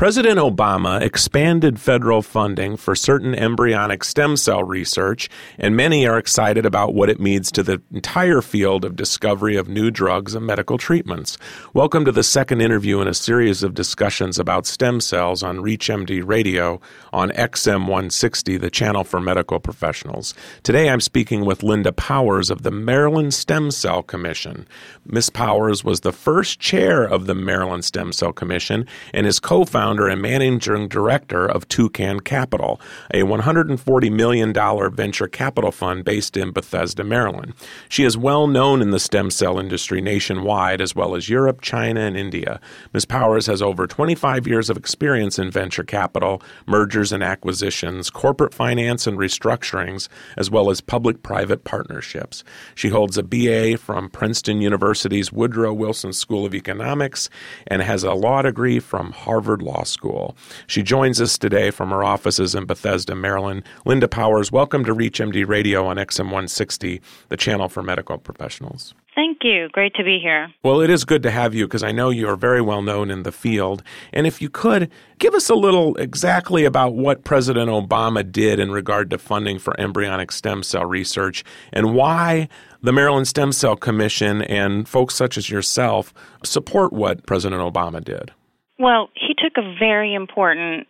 President Obama expanded federal funding for certain embryonic stem cell research, and many are excited about what it means to the entire field of discovery of new drugs and medical treatments. Welcome to the second interview in a series of discussions about stem cells on ReachMD Radio on XM160, the channel for medical professionals. Today I'm speaking with Linda Powers of the Maryland Stem Cell Commission. Ms. Powers was the first chair of the Maryland Stem Cell Commission and is co-founder and managing director of Toucan Capital, a $140 million venture capital fund based in Bethesda, Maryland. She is well known in the stem cell industry nationwide, as well as Europe, China, and India. Ms. Powers has over 25 years of experience in venture capital, mergers and acquisitions, corporate finance and restructurings, as well as public-private partnerships. She holds a BA from Princeton University's Woodrow Wilson School of Economics and has a law degree from Harvard Law School. She joins us today from her offices in Bethesda, Maryland. Linda Powers, welcome to ReachMD Radio on XM160, the channel for medical professionals. Thank you. Great to be here. Well, it is good to have you because I know you are very well known in the field. And if you could, give us a little exactly about what President Obama did in regard to funding for embryonic stem cell research and why the Maryland Stem Cell Commission and folks such as yourself support what President Obama did. Well, he took a very important,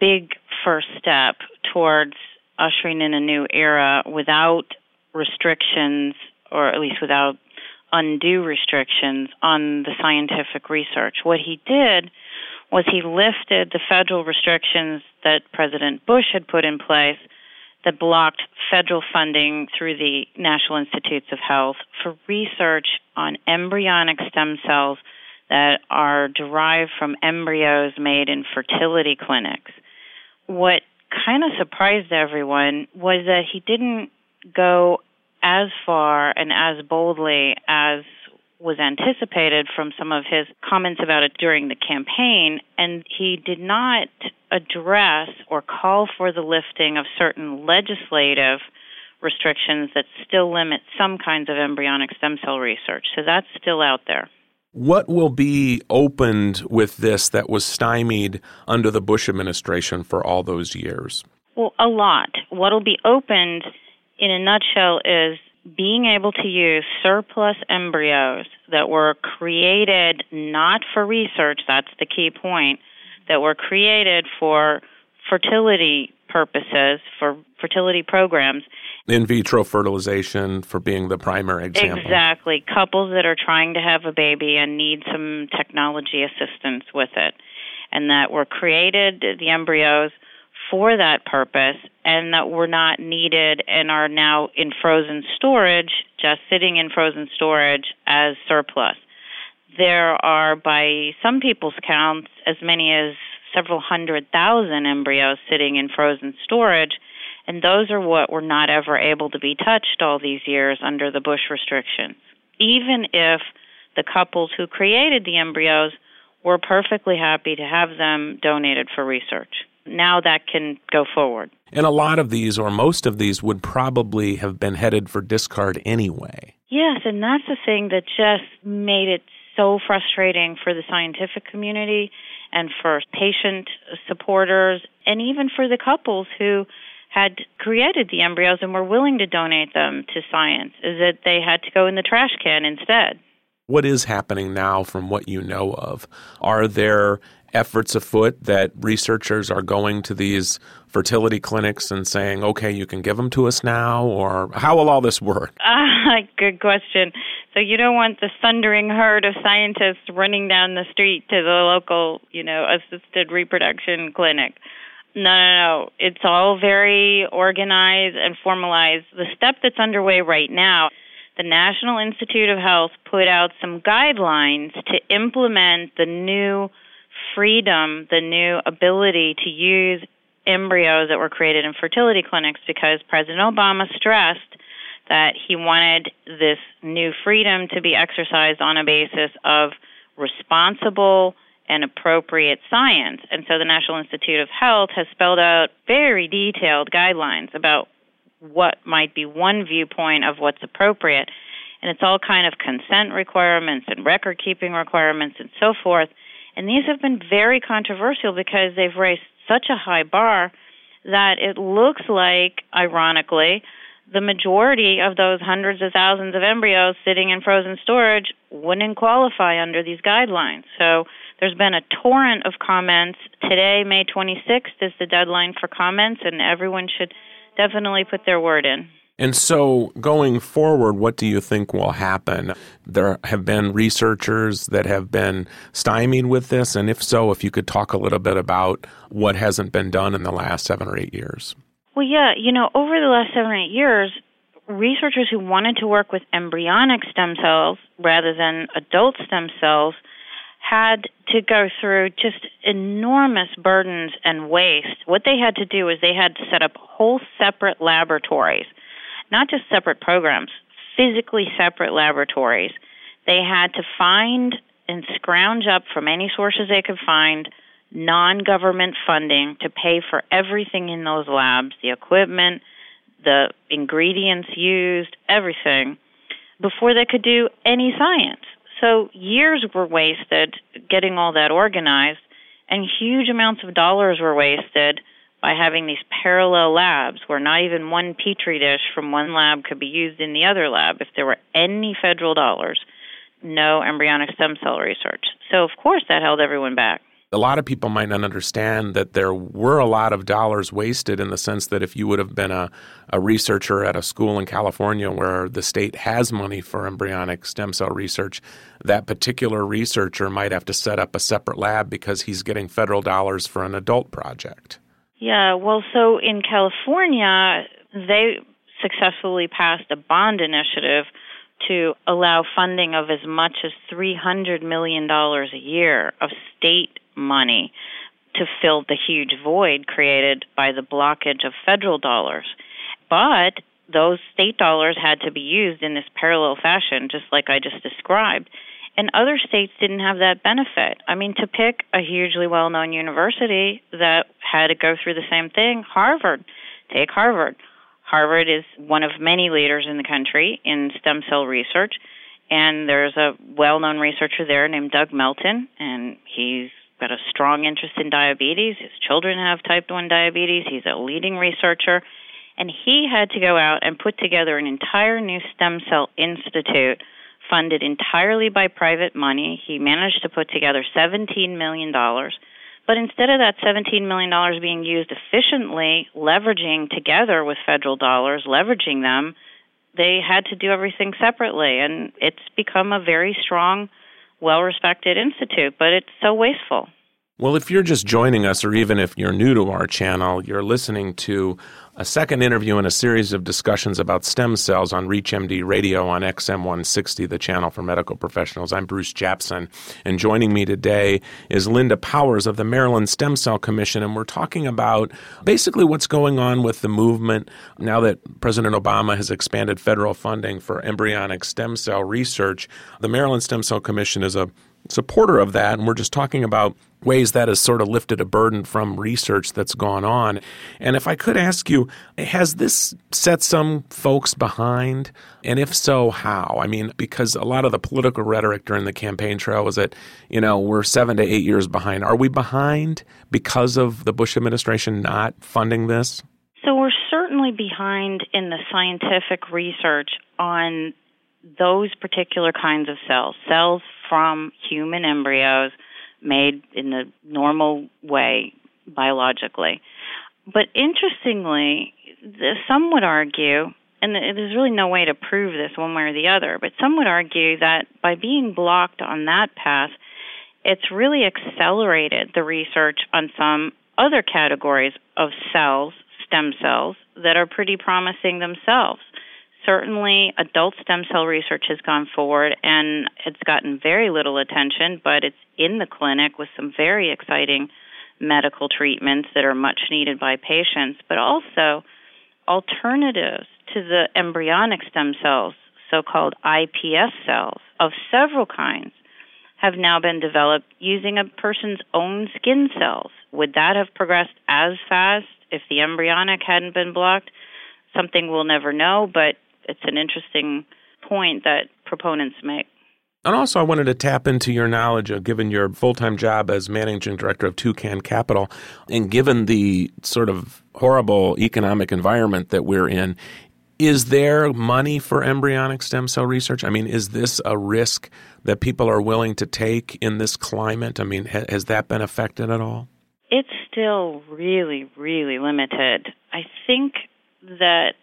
big first step towards ushering in a new era without restrictions, or at least without undue restrictions on the scientific research. What he did was he lifted the federal restrictions that President Bush had put in place that blocked federal funding through the National Institutes of Health for research on embryonic stem cells that are derived from embryos made in fertility clinics. What kind of surprised everyone was that he didn't go as far and as boldly as was anticipated from some of his comments about it during the campaign, and he did not address or call for the lifting of certain legislative restrictions that still limit some kinds of embryonic stem cell research. So that's still out there. What will be opened with this that was stymied under the Bush administration for all those years? Well, a lot. What will be opened in a nutshell is being able to use surplus embryos that were created not for research, that's the key point, that were created for fertility purposes, for fertility programs. In vitro fertilization for being the primary example. Exactly. Couples that are trying to have a baby and need some technology assistance with it, and that were created, the embryos, for that purpose, and that were not needed and are now in frozen storage, just sitting in frozen storage as surplus. There are, by some people's counts, as many as several 100,000 embryos sitting in frozen storage, and those are what were not ever able to be touched all these years under the Bush restrictions, even if the couples who created the embryos were perfectly happy to have them donated for research. Now that can go forward. And a lot of these, or most of these, would probably have been headed for discard anyway. Yes, and that's the thing that just made it so frustrating for the scientific community and for patient supporters and even for the couples who had created the embryos and were willing to donate them to science, is that they had to go in the trash can instead. What is happening now from what you know of? Are there efforts afoot that researchers are going to these fertility clinics and saying, okay, you can give them to us now, or how will all this work? Good question. So you don't want the thundering herd of scientists running down the street to the local, assisted reproduction clinic. No. It's all very organized and formalized. The step that's underway right now, the National Institute of Health put out some guidelines to implement the new freedom, the new ability to use embryos that were created in fertility clinics, because President Obama stressed that he wanted this new freedom to be exercised on a basis of responsible and appropriate science. And so the National Institute of Health has spelled out very detailed guidelines about what might be one viewpoint of what's appropriate. And it's all kind of consent requirements and record-keeping requirements and so forth. And these have been very controversial because they've raised such a high bar that it looks like, ironically, the majority of those hundreds of thousands of embryos sitting in frozen storage wouldn't qualify under these guidelines. So there's been a torrent of comments. Today, May 26th, is the deadline for comments, and everyone should definitely put their word in. And so going forward, what do you think will happen? There have been researchers that have been stymied with this, and if so, if you could talk a little bit about what hasn't been done in the last 7 or 8 years. Well, yeah, over the last 7 or 8 years, researchers who wanted to work with embryonic stem cells rather than adult stem cells had to go through just enormous burdens and waste. What they had to do is they had to set up whole separate laboratories, not just separate programs, physically separate laboratories. They had to find and scrounge up from any sources they could find non-government funding to pay for everything in those labs, the equipment, the ingredients used, everything, before they could do any science. So years were wasted getting all that organized, and huge amounts of dollars were wasted by having these parallel labs where not even one petri dish from one lab could be used in the other lab. If there were any federal dollars, no embryonic stem cell research. So, of course, that held everyone back. A lot of people might not understand that there were a lot of dollars wasted in the sense that if you would have been a researcher at a school in California where the state has money for embryonic stem cell research, that particular researcher might have to set up a separate lab because he's getting federal dollars for an adult project. Yeah, well, so in California, they successfully passed a bond initiative to allow funding of as much as $300 million a year of state money to fill the huge void created by the blockage of federal dollars. But those state dollars had to be used in this parallel fashion, just like I just described. And other states didn't have that benefit. I mean, to pick a hugely well-known university that had to go through the same thing, Harvard. Take Harvard. Harvard is one of many leaders in the country in stem cell research, and there's a well-known researcher there named Doug Melton, and he's got a strong interest in diabetes. His children have type 1 diabetes. He's a leading researcher, and he had to go out and put together an entire new stem cell institute funded entirely by private money. He managed to put together $17 million. But instead of that $17 million being used efficiently, leveraging together with federal dollars, leveraging them, they had to do everything separately. And it's become a very strong, well-respected institute, but it's so wasteful. Well, if you're just joining us, or even if you're new to our channel, you're listening to a second interview in a series of discussions about stem cells on ReachMD Radio on XM160, the channel for medical professionals. I'm Bruce Japson, and joining me today is Linda Powers of the Maryland Stem Cell Commission, and we're talking about basically what's going on with the movement now that President Obama has expanded federal funding for embryonic stem cell research. The Maryland Stem Cell Commission is a supporter of that, and we're just talking about ways that has sort of lifted a burden from research that's gone on. And if I could ask you, has this set some folks behind? And if so, how? I mean, because a lot of the political rhetoric during the campaign trail was that, we're 7 to 8 years behind. Are we behind because of the Bush administration not funding this? So we're certainly behind in the scientific research on those particular kinds of cells from human embryos made in the normal way biologically. But interestingly, some would argue, and there's really no way to prove this one way or the other, but some would argue that by being blocked on that path, it's really accelerated the research on some other categories of cells, stem cells, that are pretty promising themselves. Certainly, adult stem cell research has gone forward, and it's gotten very little attention, but it's in the clinic with some very exciting medical treatments that are much needed by patients, but also alternatives to the embryonic stem cells, so-called iPS cells, of several kinds, have now been developed using a person's own skin cells. Would that have progressed as fast if the embryonic hadn't been blocked? Something we'll never know, but it's an interesting point that proponents make. And also, I wanted to tap into your knowledge of, given your full-time job as managing director of Toucan Capital, and given the sort of horrible economic environment that we're in, is there money for embryonic stem cell research? I mean, is this a risk that people are willing to take in this climate? I mean, has that been affected at all? It's still really, really limited. I think that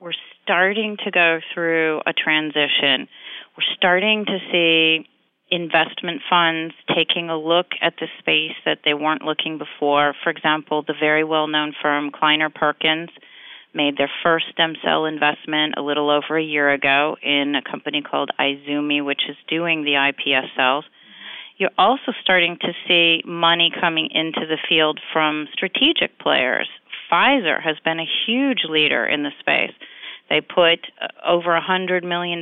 we're starting to go through a transition. We're starting to see investment funds taking a look at the space that they weren't looking before. For example, the very well-known firm Kleiner Perkins made their first stem cell investment a little over a year ago in a company called Izumi, which is doing the iPS cells. You're also starting to see money coming into the field from strategic players. Pfizer has been a huge leader in the space. They put over $100 million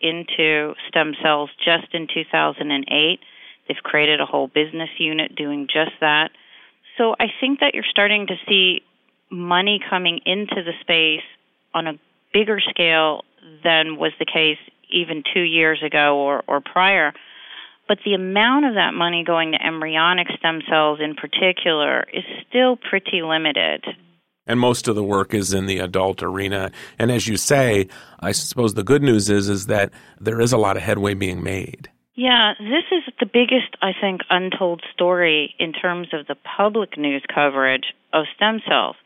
into stem cells just in 2008. They've created a whole business unit doing just that. So I think that you're starting to see money coming into the space on a bigger scale than was the case even 2 years ago or prior. But the amount of that money going to embryonic stem cells in particular is still pretty limited. And most of the work is in the adult arena. And as you say, I suppose the good news is that there is a lot of headway being made. Yeah, this is the biggest, I think, untold story in terms of the public news coverage of stem cells.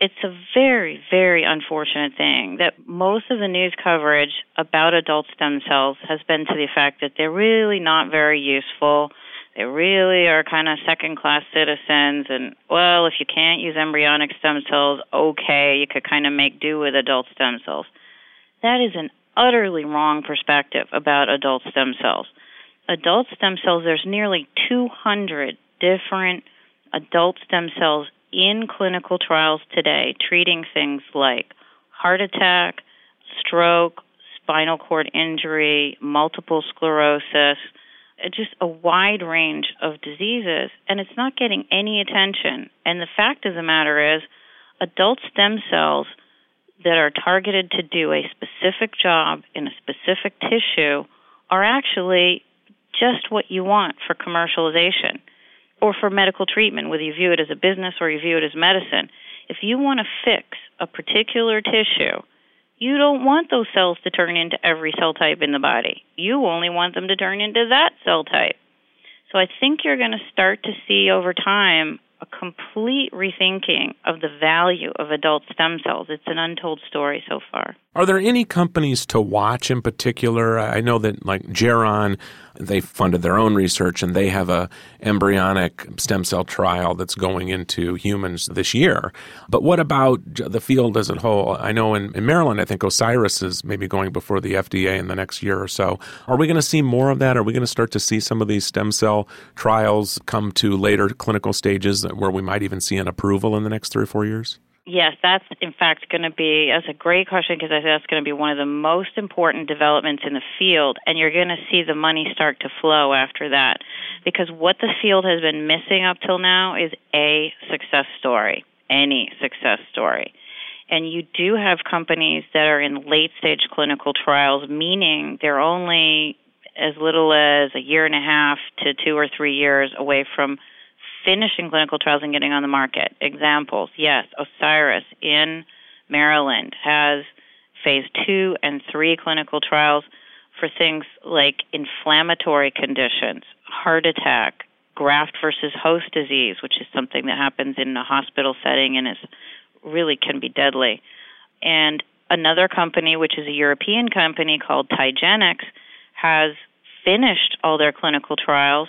It's a very, very unfortunate thing that most of the news coverage about adult stem cells has been to the effect that they're really not very useful. They really are kind of second-class citizens, and, well, if you can't use embryonic stem cells, okay, you could kind of make do with adult stem cells. That is an utterly wrong perspective about adult stem cells. Adult stem cells, there's nearly 200 different adult stem cells in clinical trials today, treating things like heart attack, stroke, spinal cord injury, multiple sclerosis, just a wide range of diseases, and it's not getting any attention. And the fact of the matter is, adult stem cells that are targeted to do a specific job in a specific tissue are actually just what you want for commercialization or for medical treatment, whether you view it as a business or you view it as medicine. If you want to fix a particular tissue, you don't want those cells to turn into every cell type in the body. You only want them to turn into that cell type. So I think you're going to start to see over time a complete rethinking of the value of adult stem cells. It's an untold story so far. Are there any companies to watch in particular? I know that like Geron, they funded their own research and they have a embryonic stem cell trial that's going into humans this year. But what about the field as a whole? I know in Maryland, I think Osiris is maybe going before the FDA in the next year or so. Are we going to see more of that? Are we going to start to see some of these stem cell trials come to later clinical stages where we might even see an approval in the next 3 or 4 years? Yes, that's in fact going to be, that's a great question because I think that's going to be one of the most important developments in the field, and you're going to see the money start to flow after that because what the field has been missing up till now is a success story, any success story. And you do have companies that are in late-stage clinical trials, meaning they're only as little as a year and a half to 2 or 3 years away from finishing clinical trials and getting on the market. Examples, yes, Osiris in Maryland has phase 2 and 3 clinical trials for things like inflammatory conditions, heart attack, graft versus host disease, which is something that happens in a hospital setting and is really can be deadly. And another company, which is a European company called Tigenics, has finished all their clinical trials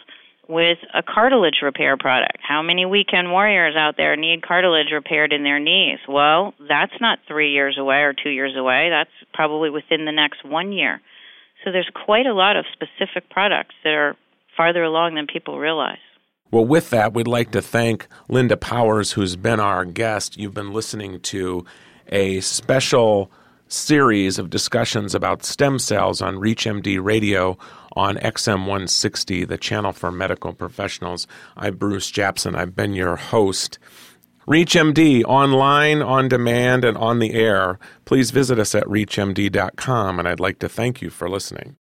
with a cartilage repair product. How many weekend warriors out there need cartilage repaired in their knees? Well, that's not 3 years away or 2 years away. That's probably within the next 1 year. So there's quite a lot of specific products that are farther along than people realize. Well, with that, we'd like to thank Linda Powers, who's been our guest. You've been listening to a special series of discussions about stem cells on ReachMD Radio on XM160, the channel for medical professionals. I'm Bruce Japson. I've been your host. ReachMD, online, on demand, and on the air. Please visit us at ReachMD.com, and I'd like to thank you for listening.